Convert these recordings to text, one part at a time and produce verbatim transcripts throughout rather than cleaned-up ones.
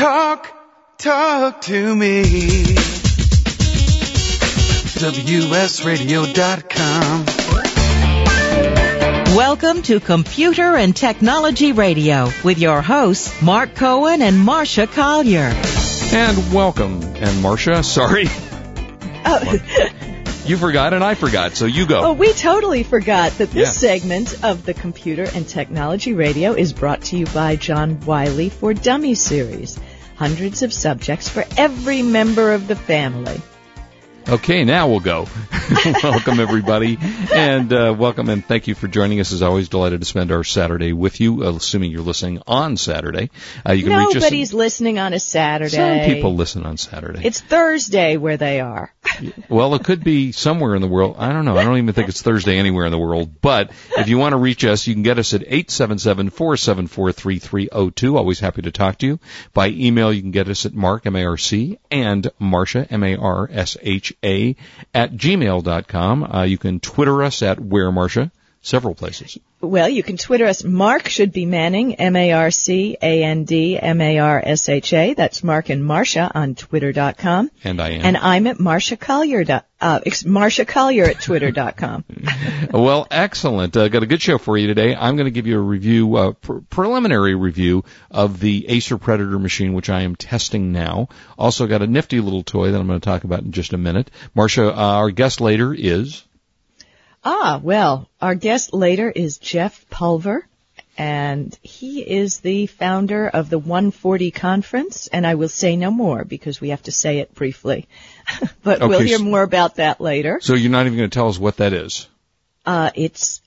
Talk, talk to me. W S Radio dot com. Welcome to Computer and Technology Radio with your hosts, Mark Cohen and Marcia Collier. And welcome. And Marcia, sorry. Oh. You forgot and I forgot, so you go. Oh, we totally forgot that this yeah. segment of the Computer and Technology Radio is brought to you by John Wiley for Dummies series. Hundreds of subjects for every member of the family. Okay, now we'll go. Welcome, everybody, and uh, welcome and thank you for joining us. As always, delighted to spend our Saturday with you, assuming you're listening on Saturday. Uh, you can Nobody's reach us. Nobody's listening on a Saturday. Some people listen on Saturday. It's Thursday where they are. Well, it could be somewhere in the world. I don't know. I don't even think it's Thursday anywhere in the world. But if you want to reach us, you can get us at eight seven seven, four seven four, three three zero two. Always happy to talk to you. By email, you can get us at Mark, M A R C, and Marcia, M A R S H A, at gmail dot com. Uh, you can Twitter us at where, Marcia? Several places. Well, you can Twitter us. Mark should be Manning, M A R C A N D, M A R S H A. That's Mark and Marcia on Twitter dot com. And I am. And I'm at Marcia Collier, uh, Marcia Collier at Twitter dot com. Well, excellent. Uh, got a good show for you today. I'm going to give you a review, a pre- preliminary review of the Acer Predator machine, which I am testing now. Also got a nifty little toy that I'm going to talk about in just a minute. Marcia, uh, our guest later is... Ah, well, our guest later is Jeff Pulver, and he is the founder of the one forty Conference, and I will say no more because we have to say it briefly. But okay, we'll hear more about that later. So you're not even going to tell us what that is? Uh, it's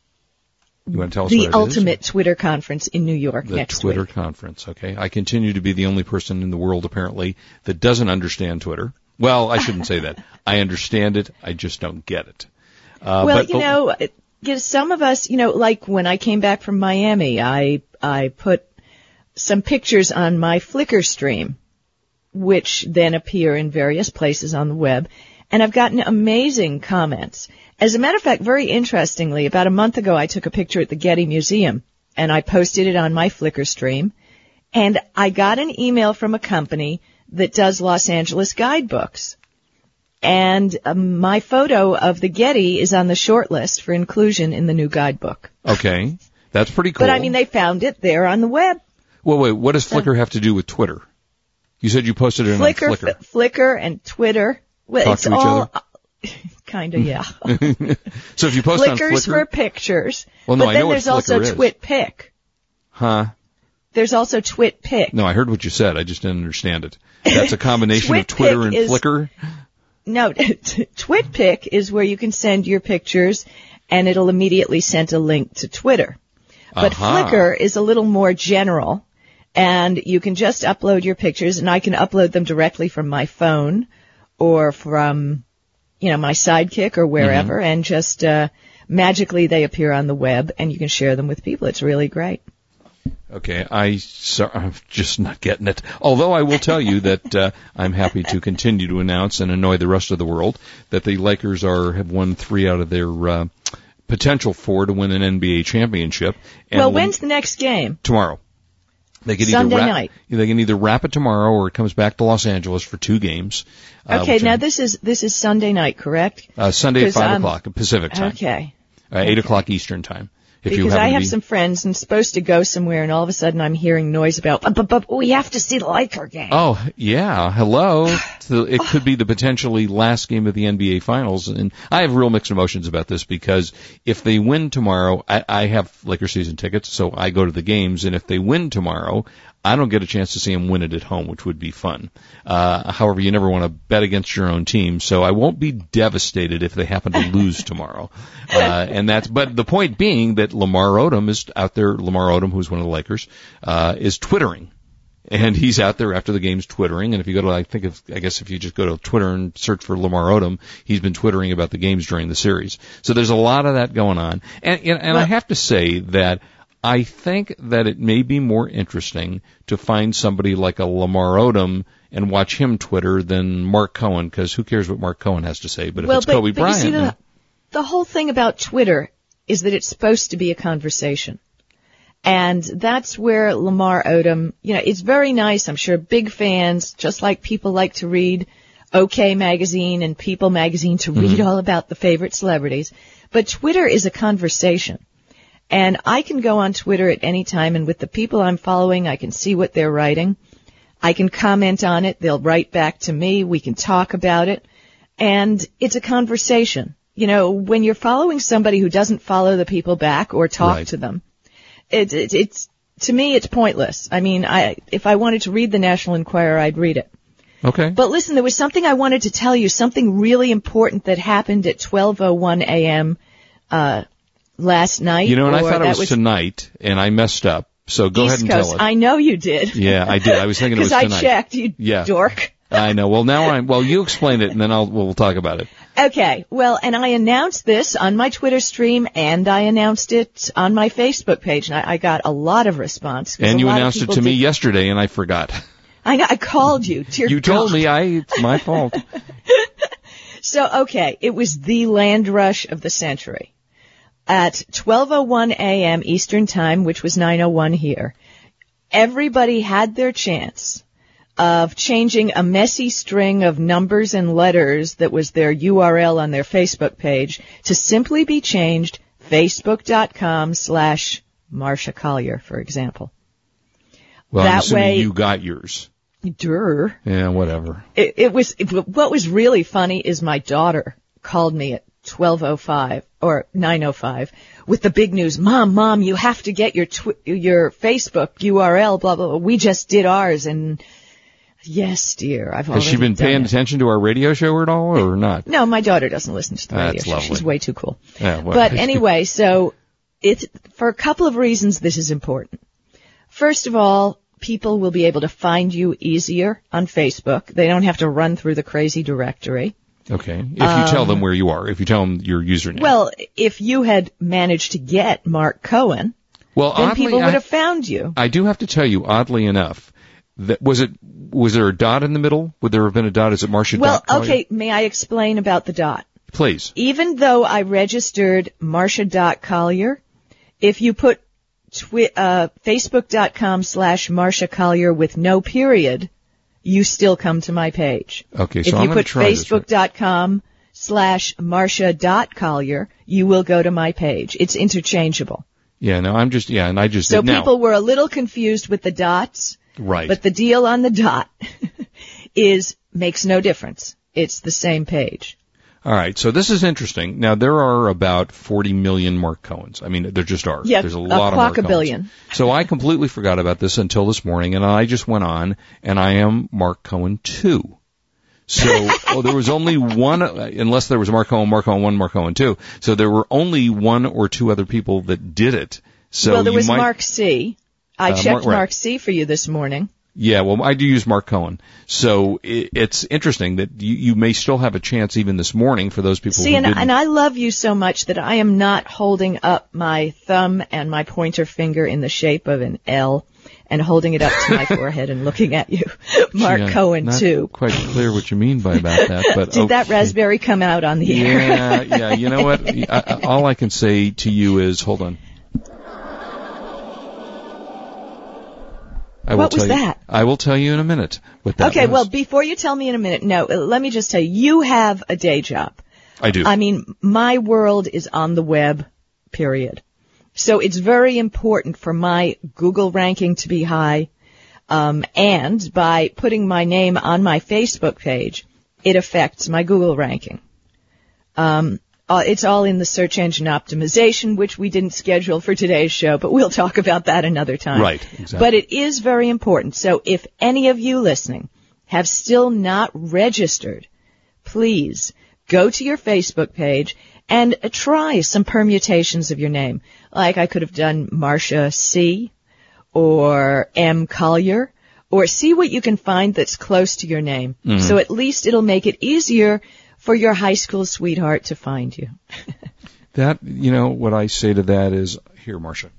you want to tell us the ultimate is? Twitter conference in New York the next Twitter week. The Twitter conference, okay. I continue to be the only person in the world, apparently, that doesn't understand Twitter. Well, I shouldn't say that. I understand it. I just don't get it. Uh, well, but, you know, some of us, you know, like when I came back from Miami, I I put some pictures on my Flickr stream, which then appear in various places on the web, and I've gotten amazing comments. As a matter of fact, very interestingly, about a month ago, I took a picture at the Getty Museum, and I posted it on my Flickr stream, and I got an email from a company that does Los Angeles guidebooks. And um, my photo of the Getty is on the short list for inclusion in the new guidebook. Okay. That's pretty cool. But, I mean, they found it there on the web. Well, wait. What does Flickr have to do with Twitter? You said you posted it Flickr, on Flickr. F- Flickr and Twitter. Well, Talk it's to each all, other? Uh, kind of, yeah. So if you post Flickrs on Flickr? For pictures. Well, no, but I know what Flickr is. But then there's also TwitPic. Huh? There's also TwitPic. No, I heard what you said. I just didn't understand it. That's a combination of Twitter and is, Flickr? No, TwitPic is where you can send your pictures, and it'll immediately send a link to Twitter. But uh-huh. Flickr is a little more general, and you can just upload your pictures, and I can upload them directly from my phone or from, you know, my Sidekick or wherever, mm-hmm. and just uh, magically they appear on the web, and you can share them with people. It's really great. Okay, I, so, I'm just not getting it. Although I will tell you that uh, I'm happy to continue to announce and annoy the rest of the world that the Lakers are have won three out of their uh, potential four to win an N B A championship. And well, when's the next game? Tomorrow. They can Sunday either wrap, night. They can either wrap it tomorrow, or it comes back to Los Angeles for two games. Uh, okay, now I'm, this is this is Sunday night, correct? Uh, Sunday at five um, o'clock Pacific time. Okay. Uh, eight okay. o'clock Eastern time. If because I have be... some friends, I'm supposed to go somewhere, and all of a sudden I'm hearing noise about, but, but, but we have to see the Laker game. Oh, yeah. Hello. So it could be the potentially last game of the N B A Finals. And I have real mixed emotions about this, because if they win tomorrow, I, I have Laker season tickets, so I go to the games. And if they win tomorrow, I don't get a chance to see them win it at home, which would be fun. Uh, however, you never want to bet against your own team, so I won't be devastated if they happen to lose tomorrow. Uh, and that's, but the point being that Lamar Odom is out there, Lamar Odom, who's one of the Lakers, uh, is twittering. And he's out there after the game's twittering. And if you go to, I think, if, I guess if you just go to Twitter and search for Lamar Odom, he's been twittering about the games during the series. So there's a lot of that going on. And, and, and well, I have to say that I think that it may be more interesting to find somebody like a Lamar Odom and watch him Twitter than Mark Cohen, because who cares what Mark Cohen has to say? But if well, it's but, Kobe but Bryant... You see, the, the whole thing about Twitter is that it's supposed to be a conversation. And that's where Lamar Odom, you know, it's very nice. I'm sure big fans, just like people like to read OK Magazine and People Magazine to read mm-hmm. all about the favorite celebrities. But Twitter is a conversation. And I can go on Twitter at any time, and with the people I'm following, I can see what they're writing. I can comment on it. They'll write back to me. We can talk about it. And it's a conversation. You know, when you're following somebody who doesn't follow the people back or talk right. to them, it, it, it's to me, it's pointless. I mean, I if I wanted to read the National Enquirer, I'd read it. Okay. But listen, there was something I wanted to tell you, something really important that happened at twelve oh one a.m. Uh, last night. You know, and I thought it was, was tonight, and I messed up. So go East ahead and Coast. Tell us. I know you did. Yeah, I did. I was thinking it was tonight. Because I checked, you yeah. dork. I know. Well, now I'm. Well, you explain it, and then I'll we'll talk about it. Okay. Well, and I announced this on my Twitter stream, and I announced it on my Facebook page, and I, I got a lot of response. And you announced it to did. me yesterday, and I forgot. I know. I called you. Dear you God. told me. I. It's my fault. So okay, it was the land rush of the century. At twelve oh one a.m. Eastern Time, which was nine oh one here, everybody had their chance of changing a messy string of numbers and letters that was their U R L on their Facebook page to simply be changed facebook.com slash Marcia Collier, for example. Well, that I'm assuming way, you got yours. Durr. Yeah, whatever. It, it was. It, what was really funny is my daughter called me at twelve oh five or nine oh five with the big news. Mom, mom, you have to get your tw- your Facebook U R L, blah, blah, blah. We just did ours. And yes, dear, I've already Has she been paying it. attention to our radio show at all or not? No, my daughter doesn't listen to the radio That's show. Lovely. She's way too cool. Yeah, well, but anyway, so it's for a couple of reasons this is important. First of all, people will be able to find you easier on Facebook. They don't have to run through the crazy directory. Okay. If you um, tell them where you are, if you tell them your username. Well, if you had managed to get Mark Cohen, well, then oddly, people would I, have found you. I do have to tell you, oddly enough, that was it. Was there a dot in the middle? Would there have been a dot? Is it Marcia? Well, okay. May I explain about the dot? Please. Even though I registered Marcia dot Collier, if you put twi- uh, Facebook.com slash Marcia Collier with no period, you still come to my page. Okay, so if I'm you put facebook.com slash Marcia.Collier, you will go to my page. It's interchangeable. Yeah, no, I'm just, yeah, and I just So did, people now. were a little confused with the dots. Right. But the deal on the dot is, makes no difference. It's the same page. All right, so this is interesting. Now, there are about forty million Mark Cohens. I mean, there just are. Yeah, There's a, a lot of Mark Cohens. A billion. So I completely forgot about this until this morning, and I just went on, and I am Mark Cohen two. So well, there was only one, unless there was Mark Cohen, Mark Cohen one, Mark Cohen two. So there were only one or two other people that did it. So well, there was might, Mark C. I uh, checked Mark, right. Mark C for you this morning. Yeah, well, I do use Mark Cohen. So it, it's interesting that you, you may still have a chance even this morning for those people See, who and, didn't. And I love you so much that I am not holding up my thumb and my pointer finger in the shape of an L and holding it up to my forehead and looking at you. Mark yeah, Cohen, not too. Not quite clear what you mean by about that. But Did okay. that raspberry come out on the yeah, air? Yeah, yeah. You know what? I, all I can say to you is, hold on. I what was you, that? I will tell you in a minute. What that okay, was. Well, before you tell me in a minute, no, let me just tell you, you have a day job. I do. I mean, my world is on the web, period. So it's very important for my Google ranking to be high. Um, and by putting my name on my Facebook page, it affects my Google ranking. Um, it's all in the search engine optimization, which we didn't schedule for today's show, but we'll talk about that another time. Right, exactly. But it is very important. So if any of you listening have still not registered, please go to your Facebook page and try some permutations of your name. Like I could have done Marcia C or M. Collier, or see what you can find that's close to your name. Mm-hmm. So at least it'll make it easier for your high school sweetheart to find you. That, you know, what I say to that is, here, Marcia.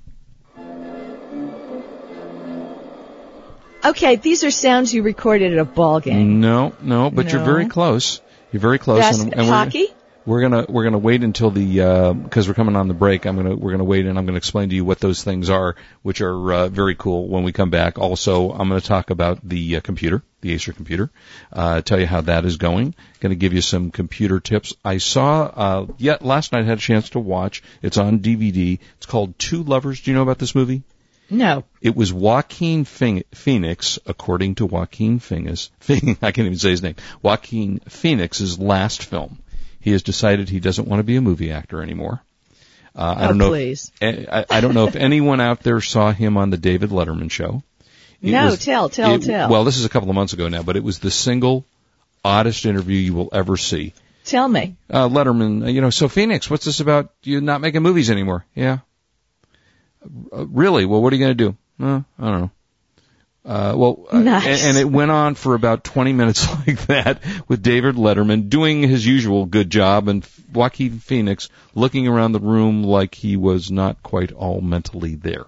Okay, these are sounds you recorded at a ball game. No, no, but no. you're very close. You're very close. That's and, and hockey? We're gonna we're gonna wait until the because uh, we're coming on the break. I'm gonna we're gonna wait and I'm gonna explain to you what those things are, which are uh, very cool. When we come back, also I'm gonna talk about the uh, computer, the Acer computer. Uh, tell you how that is going. Gonna give you some computer tips. I saw uh, yet last night I had a chance to watch. It's on D V D. It's called Two Lovers. Do you know about this movie? No. It was Joaquin Phoenix, according to Joaquin Phoenix. I can't even say his name. Joaquin Phoenix's last film. He has decided he doesn't want to be a movie actor anymore. Uh, I oh, don't know. Please. If, I, I don't know if anyone out there saw him on the David Letterman show. It no, was, tell, tell, it, tell. Well, this is a couple of months ago now, but it was the single oddest interview you will ever see. Tell me. Uh, Letterman, you know, so Phoenix, what's this about you not making movies anymore? Yeah. Uh, really? Well, what are you going to do? Uh, I don't know. Uh, well, uh, nice. and, and it went on for about twenty minutes like that with David Letterman doing his usual good job and Joaquin Phoenix looking around the room like he was not quite all mentally there.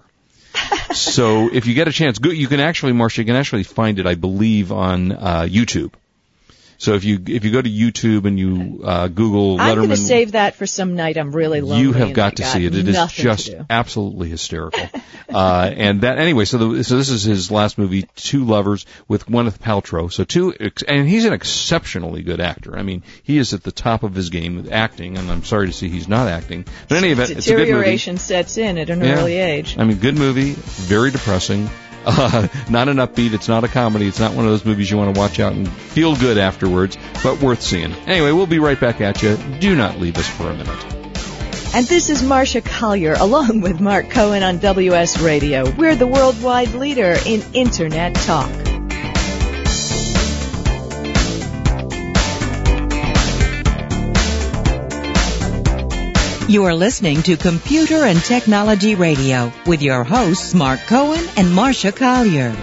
So if you get a chance, go, you can actually, Marcia, you can actually find it, I believe, on uh, YouTube. So if you if you go to YouTube and you uh, Google Letterman, I'm going to save that for some night. I'm really lonely. You have got to see it. It is just absolutely hysterical. uh, and that anyway. So the, so this is his last movie, Two Lovers, with Gwyneth Paltrow. So two, and he's an exceptionally good actor. I mean, he is at the top of his game with acting, and I'm sorry to see he's not acting. But in any event, it's a good movie. Deterioration sets in at an yeah. early age. I mean, good movie, very depressing. Uh, not an upbeat. It's not a comedy. It's not one of those movies you want to watch out and feel good afterwards, but worth seeing. Anyway, we'll be right back at you. Do not leave us for a minute. And this is Marcia Collier along with Mark Cohen on W S Radio. We're the worldwide leader in Internet talk. You are listening to Computer and Technology Radio with your hosts, Mark Cohen and Marcia Collier.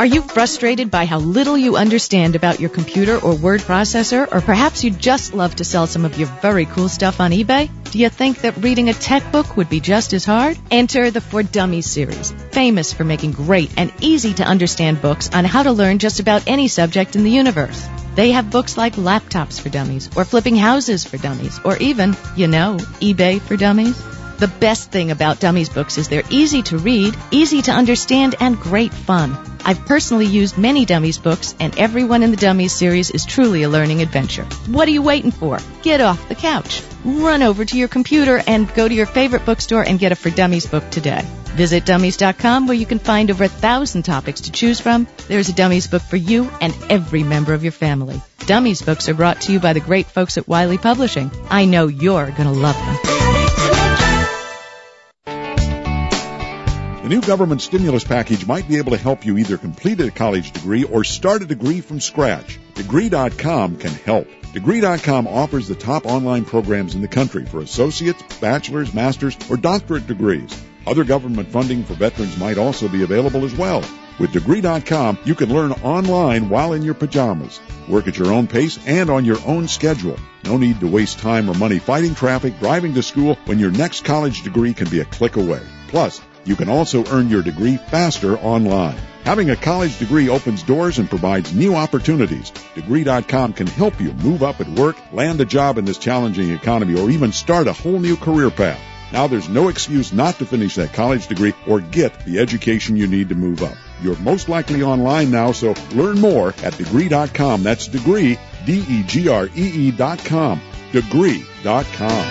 Are you frustrated by how little you understand about your computer or word processor? Or perhaps you just love to sell some of your very cool stuff on eBay? Do you think that reading a tech book would be just as hard? Enter the For Dummies series, famous for making great and easy-to-understand books on how to learn just about any subject in the universe. They have books like Laptops for Dummies, or Flipping Houses for Dummies, or even, you know, eBay for Dummies. The best thing about Dummies books is they're easy to read, easy to understand, and great fun. I've personally used many Dummies books, and everyone in the Dummies series is truly a learning adventure. What are you waiting for? Get off the couch. Run over to your computer and go to your favorite bookstore and get a For Dummies book today. Visit Dummies dot com where you can find over a thousand topics to choose from. There's a Dummies book for you and every member of your family. Dummies books are brought to you by the great folks at Wiley Publishing. I know you're going to love them. The new government stimulus package might be able to help you either complete a college degree or start a degree from scratch. Degree dot com can help. Degree dot com offers the top online programs in the country for associates, bachelor's, master's, or doctorate degrees. Other government funding for veterans might also be available as well. With Degree dot com, you can learn online while in your pajamas. Work at your own pace and on your own schedule. No need to waste time or money fighting traffic, driving to school when your next college degree can be a click away. Plus, you can also earn your degree faster online. Having a college degree opens doors and provides new opportunities. Degree dot com can help you move up at work, land a job in this challenging economy, or even start a whole new career path. Now there's no excuse not to finish that college degree or get the education you need to move up. You're most likely online now, so learn more at Degree dot com. That's Degree, D E G R E E dot com, Degree dot com.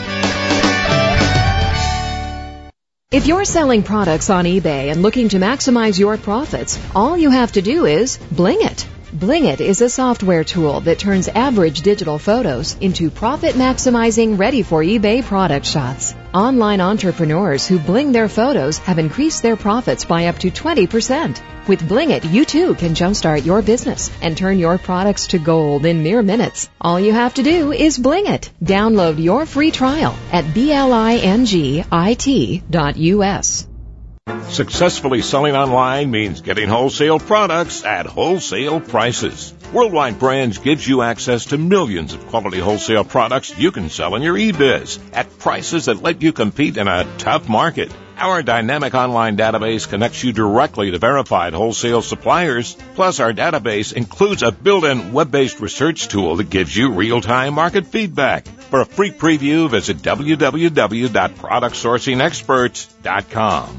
If you're selling products on eBay and looking to maximize your profits, all you have to do is Bling It. Bling It is a software tool that turns average digital photos into profit-maximizing, ready-for-eBay product shots. Online entrepreneurs who bling their photos have increased their profits by up to twenty percent. With Bling It, you too can jumpstart your business and turn your products to gold in mere minutes. All you have to do is Bling It. Download your free trial at blingit dot u s. Successfully selling online means getting wholesale products at wholesale prices. Worldwide Brands gives you access to millions of quality wholesale products you can sell in your e-biz at prices that let you compete in a tough market. Our dynamic online database connects you directly to verified wholesale suppliers. Plus, our database includes a built-in web-based research tool that gives you real-time market feedback. For a free preview, visit w w w dot product sourcing experts dot com.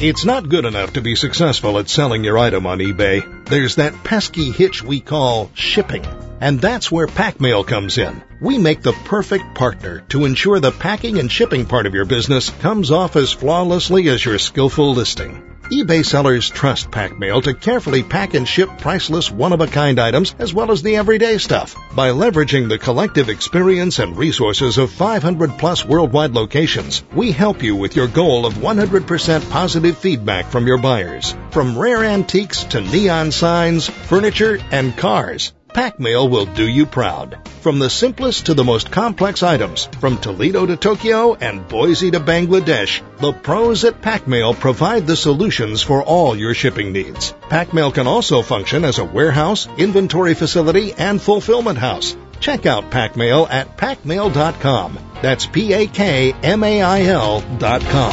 It's not good enough to be successful at selling your item on eBay. There's that pesky hitch we call shipping. And that's where Pak Mail comes in. We make the perfect partner to ensure the packing and shipping part of your business comes off as flawlessly as your skillful listing. eBay sellers trust Pak Mail to carefully pack and ship priceless one-of-a-kind items as well as the everyday stuff. By leveraging the collective experience and resources of five hundred plus worldwide locations, we help you with your goal of one hundred percent positive feedback from your buyers. From rare antiques to neon signs, furniture, and cars, Pak Mail will do you proud. From the simplest to the most complex items, from Toledo to Tokyo and Boise to Bangladesh, the pros at Pak Mail provide the solutions for all your shipping needs. Pak Mail can also function as a warehouse, inventory facility, and fulfillment house. Check out Pak Mail at pak mail dot com. That's P A K M A I L dot com.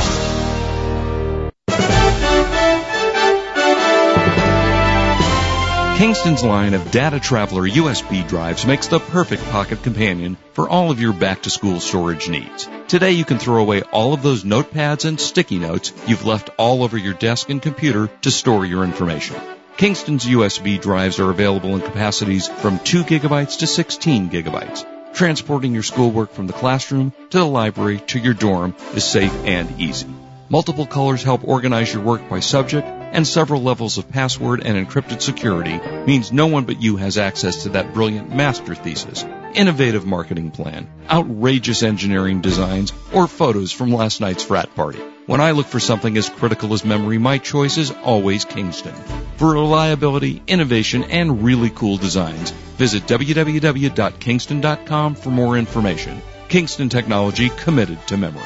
Kingston's line of Data Traveler U S B drives makes the perfect pocket companion for all of your back-to-school storage needs. Today you can throw away all of those notepads and sticky notes you've left all over your desk and computer to store your information. Kingston's U S B drives are available in capacities from two gigabytes to sixteen gigabytes. Transporting your schoolwork from the classroom to the library to your dorm is safe and easy. Multiple colors help organize your work by subject, and several levels of password and encrypted security means no one but you has access to that brilliant master thesis, innovative marketing plan, outrageous engineering designs, or photos from last night's frat party. When I look for something as critical as memory, my choice is always Kingston. For reliability, innovation, and really cool designs, visit w w w dot kingston dot com for more information. Kingston Technology, committed to memory.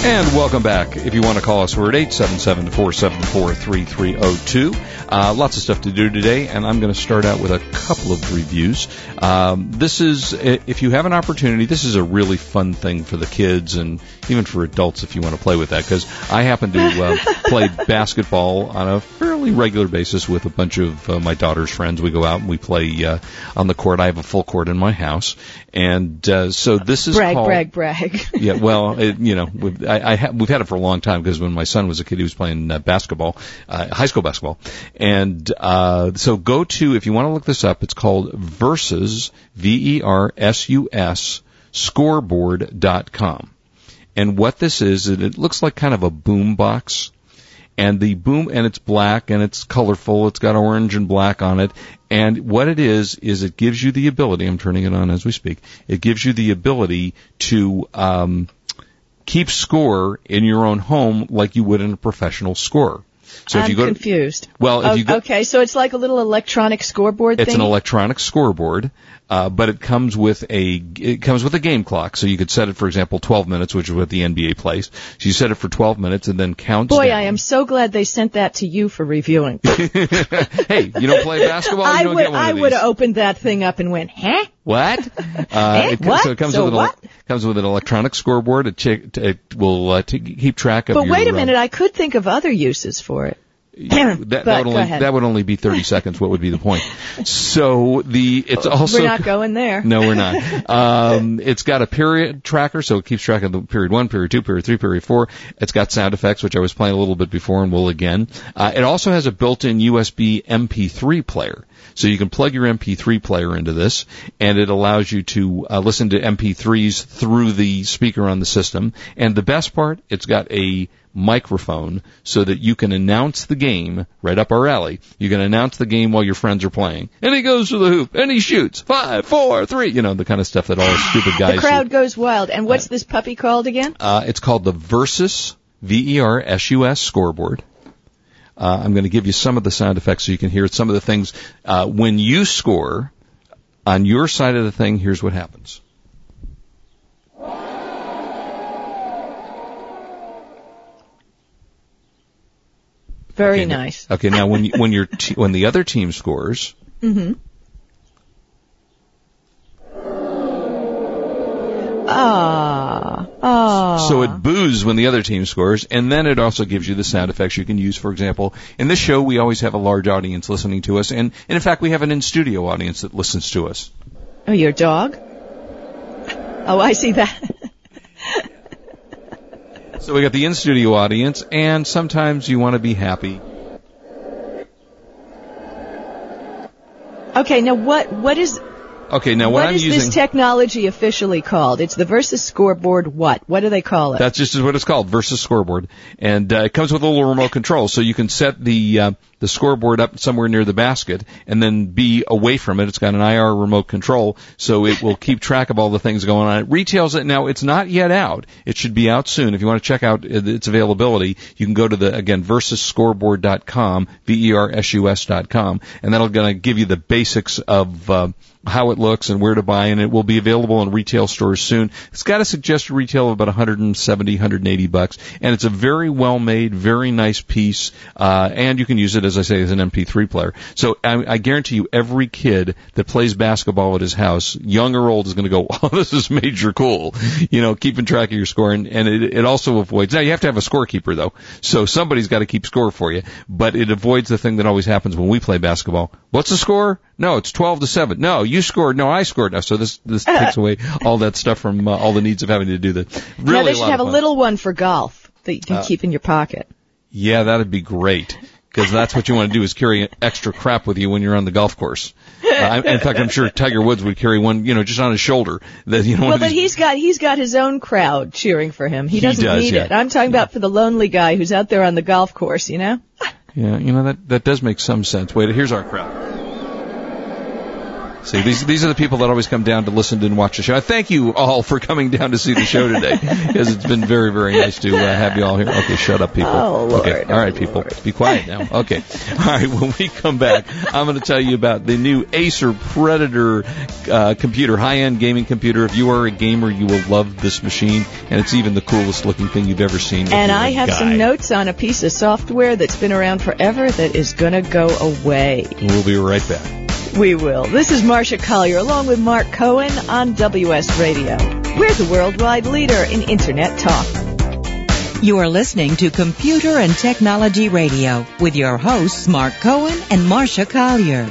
And welcome back. If you want to call us, we're at eight seven seven, four seven four, three three zero two. Uh, lots of stuff to do today, and I'm going to start out with a couple of reviews. Um, this is, if you have an opportunity, this is a really fun thing for the kids and even for adults if you want to play with that, because I happen to uh, play basketball on a fairly regular basis with a bunch of uh, my daughter's friends. We go out and we play uh, on the court. I have a full court in my house. And uh, so this is brag, called... Brag, brag, brag. Yeah, well, it, you know... We've, I, I ha- we've had it for a long time because when my son was a kid, he was playing uh, basketball, uh, high school basketball. And uh, so go to, if you want to look this up, it's called Versus, V E R S U S, scoreboard dot com. And what this is, it looks like kind of a boom box. And the boom, and it's black, and it's colorful, it's got orange and black on it. And what it is, is it gives you the ability, I'm turning it on as we speak, it gives you the ability to... Um, keep score in your own home like you would in a professional scorer. So I'm if you go to, confused. Well, if oh, you go, okay, so it's like a little electronic scoreboard. It's thing? An electronic scoreboard, uh, but it comes with a it comes with a game clock. So you could set it, for example, twelve minutes, which is what the N B A plays. So you set it for twelve minutes and then counts. Boy, down. I am so glad they sent that to you for reviewing. Hey, you don't play basketball. I you don't would get one I of these. would have opened that thing up and went, huh? What? Uh, hey, it, what? So it comes so with an, what? comes with an electronic scoreboard. It, ch- it will uh, t- keep track of. But your, wait a minute, um, I could think of other uses for it. Yeah, that, but, that, would only, that would only be thirty seconds. What would be the point? So the it's also we're not going there. No, we're not. Um, it's got a period tracker, so it keeps track of the period one, period two, period three, period four. It's got sound effects, which I was playing a little bit before and will again. Uh, it also has a built-in U S B M P three player. So you can plug your M P three player into this, and it allows you to uh, listen to M P threes through the speaker on the system. And the best part, it's got a microphone so that you can announce the game right up our alley. You can announce the game while your friends are playing. And he goes to the hoop, and he shoots. Five, four, three. You know, the kind of stuff that all stupid guys do. The crowd do. goes wild. And what's uh, this puppy called again? Uh, it's called the Versus. V E R S U S scoreboard. Uh, I'm going to give you some of the sound effects so you can hear some of the things. Uh, when you score on your side of the thing, here's what happens. Very okay, nice. Okay, now when you, when your te- when the other team scores. Mm-hmm. Ah, ah. So it boos when the other team scores, and then it also gives you the sound effects you can use. For example, in this show, we always have a large audience listening to us, and, and in fact, we have an in-studio audience that listens to us. Oh, your dog? Oh, I see that. So we got the in-studio audience, and sometimes you want to be happy. Okay, now what, what is, okay, now what, what I'm is using, this technology officially called? It's the Versus scoreboard what? What do they call it? That's just what it's called, Versus scoreboard. And uh, it comes with a little remote control, so you can set the uh, the scoreboard up somewhere near the basket and then be away from it. It's got an I R remote control, so it will keep track of all the things going on. It retails it now. It's not yet out. It should be out soon. If you want to check out its availability, you can go to the, again, versus scoreboard dot com, V E R S U S dot com, and that'll going to give you the basics of uh, how it looks and where to buy, and it will be available in retail stores soon. It's got a suggested retail of about one seventy, one eighty bucks, and it's a very well-made, very nice piece, uh, and you can use it, as I say, as an M P three player. So I, I guarantee you every kid that plays basketball at his house, young or old, is going to go, oh, this is major cool, you know, keeping track of your score. And, and it, it also avoids – now you have to have a scorekeeper, though, so somebody's got to keep score for you. But it avoids the thing that always happens when we play basketball. What's the score? No, it's twelve to seven. No, you scored. No, I scored. No, so this this takes away all that stuff from uh, all the needs of having to do that. Really, now they should a have a little one for golf that you can uh, keep in your pocket. Yeah, that would be great. Because that's what you want to do, is carry extra crap with you when you're on the golf course. Uh, I, in fact, I'm sure Tiger Woods would carry one, you know, just on his shoulder. That, you know, well, but these... he's got he's got his own crowd cheering for him. He doesn't he does, need yeah. it. I'm talking yeah. about for the lonely guy who's out there on the golf course, you know? Yeah, you know, that, that does make some sense. Wait, here's our crowd. See, these these are the people that always come down to listen to and watch the show. I thank you all for coming down to see the show today, because it's been very, very nice to uh, have you all here. Okay, shut up, people. Oh, Lord. Okay, all right, people, be quiet now. Okay, all right. When we come back, I'm going to tell you about the new Acer Predator uh, computer, high-end gaming computer. If you are a gamer, you will love this machine, and it's even the coolest looking thing you've ever seen. And I have guy. some notes on a piece of software that's been around forever that is going to go away. We'll be right back. We will. This is Marcia Collier along with Mark Cohen on W S Radio. We're the worldwide leader in Internet talk. You are listening to Computer and Technology Radio with your hosts Mark Cohen and Marcia Collier.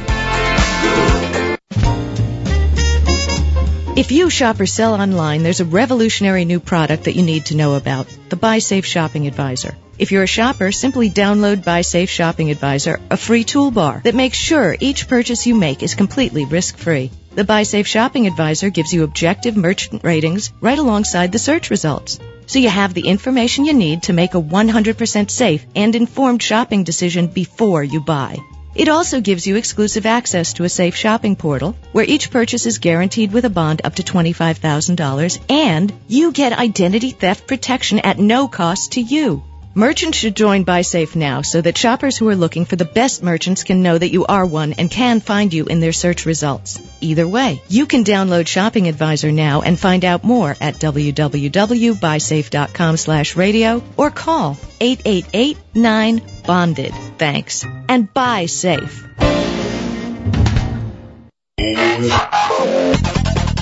If you shop or sell online, there's a revolutionary new product that you need to know about, the BuySafe Shopping Advisor. If you're a shopper, simply download BuySafe Shopping Advisor, a free toolbar that makes sure each purchase you make is completely risk-free. The BuySafe Shopping Advisor gives you objective merchant ratings right alongside the search results, so you have the information you need to make a one hundred percent safe and informed shopping decision before you buy. It also gives you exclusive access to a safe shopping portal where each purchase is guaranteed with a bond up to twenty-five thousand dollars, and you get identity theft protection at no cost to you. Merchants should join BuySafe now so that shoppers who are looking for the best merchants can know that you are one and can find you in their search results. Either way, you can download Shopping Advisor now and find out more at w w w dot buy safe dot com slash radio or call eight eight eight nine bonded. Thanks. And buy safe.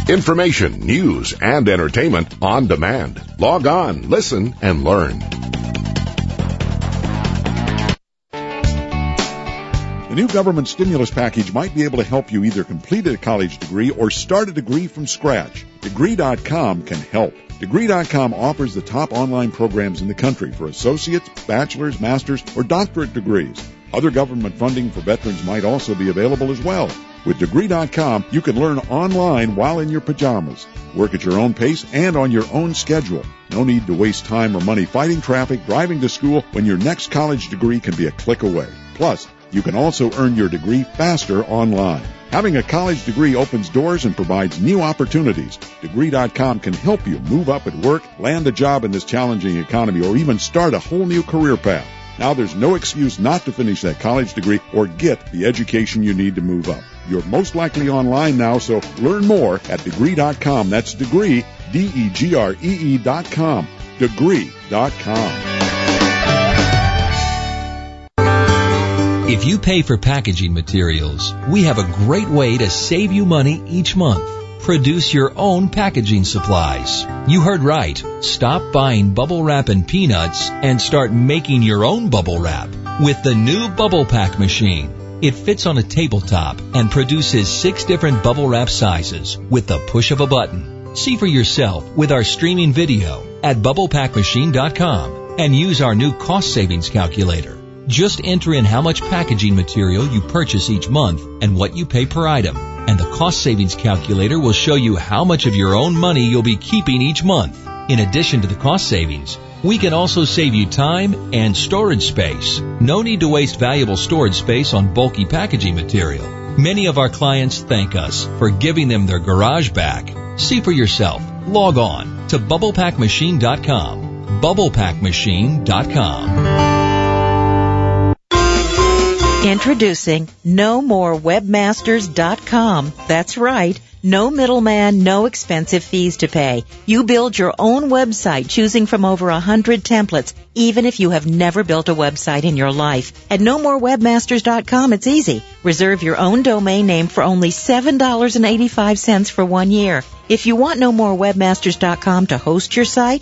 Information, news, and entertainment on demand. Log on, listen, and learn. The new government stimulus package might be able to help you either complete a college degree or start a degree from scratch. Degree dot com can help. Degree dot com offers the top online programs in the country for associates, bachelor's, master's, or doctorate degrees. Other government funding for veterans might also be available as well. With Degree dot com, you can learn online while in your pajamas. Work at your own pace and on your own schedule. No need to waste time or money fighting traffic, driving to school, when your next college degree can be a click away. Plus, you can also earn your degree faster online. Having a college degree opens doors and provides new opportunities. Degree dot com can help you move up at work, land a job in this challenging economy, or even start a whole new career path. Now there's no excuse not to finish that college degree or get the education you need to move up. You're most likely online now, so learn more at Degree dot com. That's Degree, D E G R E E dot com, Degree dot com. If you pay for packaging materials, we have a great way to save you money each month. Produce your own packaging supplies. You heard right. Stop buying bubble wrap and peanuts and start making your own bubble wrap with the new Bubble Pack Machine. It fits on a tabletop and produces six different bubble wrap sizes with the push of a button. See for yourself with our streaming video at Bubble Pack Machine dot com and use our new cost savings calculator. Just enter in how much packaging material you purchase each month and what you pay per item, and the cost savings calculator will show you how much of your own money you'll be keeping each month. In addition to the cost savings, we can also save you time and storage space. No need to waste valuable storage space on bulky packaging material. Many of our clients thank us for giving them their garage back. See for yourself. Log on to Bubble Pack Machine dot com, Bubble Pack Machine dot com. Introducing No More Webmasters dot com. That's right. No middleman, no expensive fees to pay. You build your own website, choosing from over one hundred templates, even if you have never built a website in your life. At No More Webmasters dot com, it's easy. Reserve your own domain name for only seven dollars and eighty-five cents for one year. If you want No More Webmasters dot com to host your site,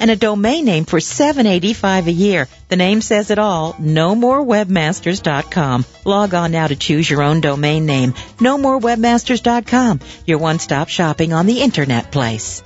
And a domain name for seven dollars and eighty-five cents a year. The name says it all, No More Webmasters dot com. Log on now to choose your own domain name, No More Webmasters dot com, your one-stop shopping on the Internet place.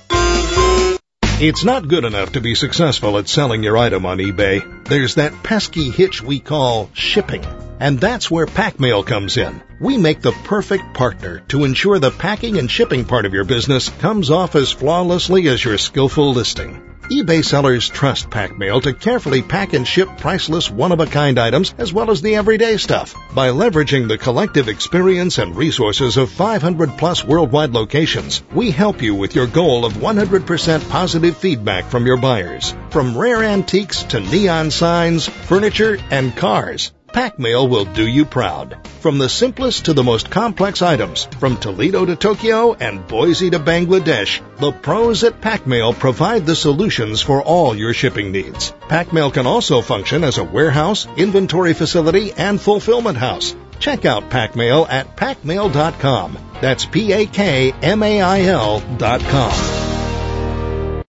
It's not good enough to be successful at selling your item on eBay. There's that pesky hitch we call shipping. And that's where Pak Mail comes in. We make the perfect partner to ensure the packing and shipping part of your business comes off as flawlessly as your skillful listing. eBay sellers trust Pak Mail to carefully pack and ship priceless one-of-a-kind items as well as the everyday stuff. By leveraging the collective experience and resources of five hundred plus worldwide locations, we help you with your goal of one hundred percent positive feedback from your buyers. From rare antiques to neon signs, furniture, and cars, Pak Mail will do you proud. From the simplest to the most complex items, from Toledo to Tokyo and Boise to Bangladesh, the pros at Pak Mail provide the solutions for all your shipping needs. Pak Mail can also function as a warehouse, inventory facility, and fulfillment house. Check out Pak Mail at Pak Mail dot com. That's P A K M A I L dot com.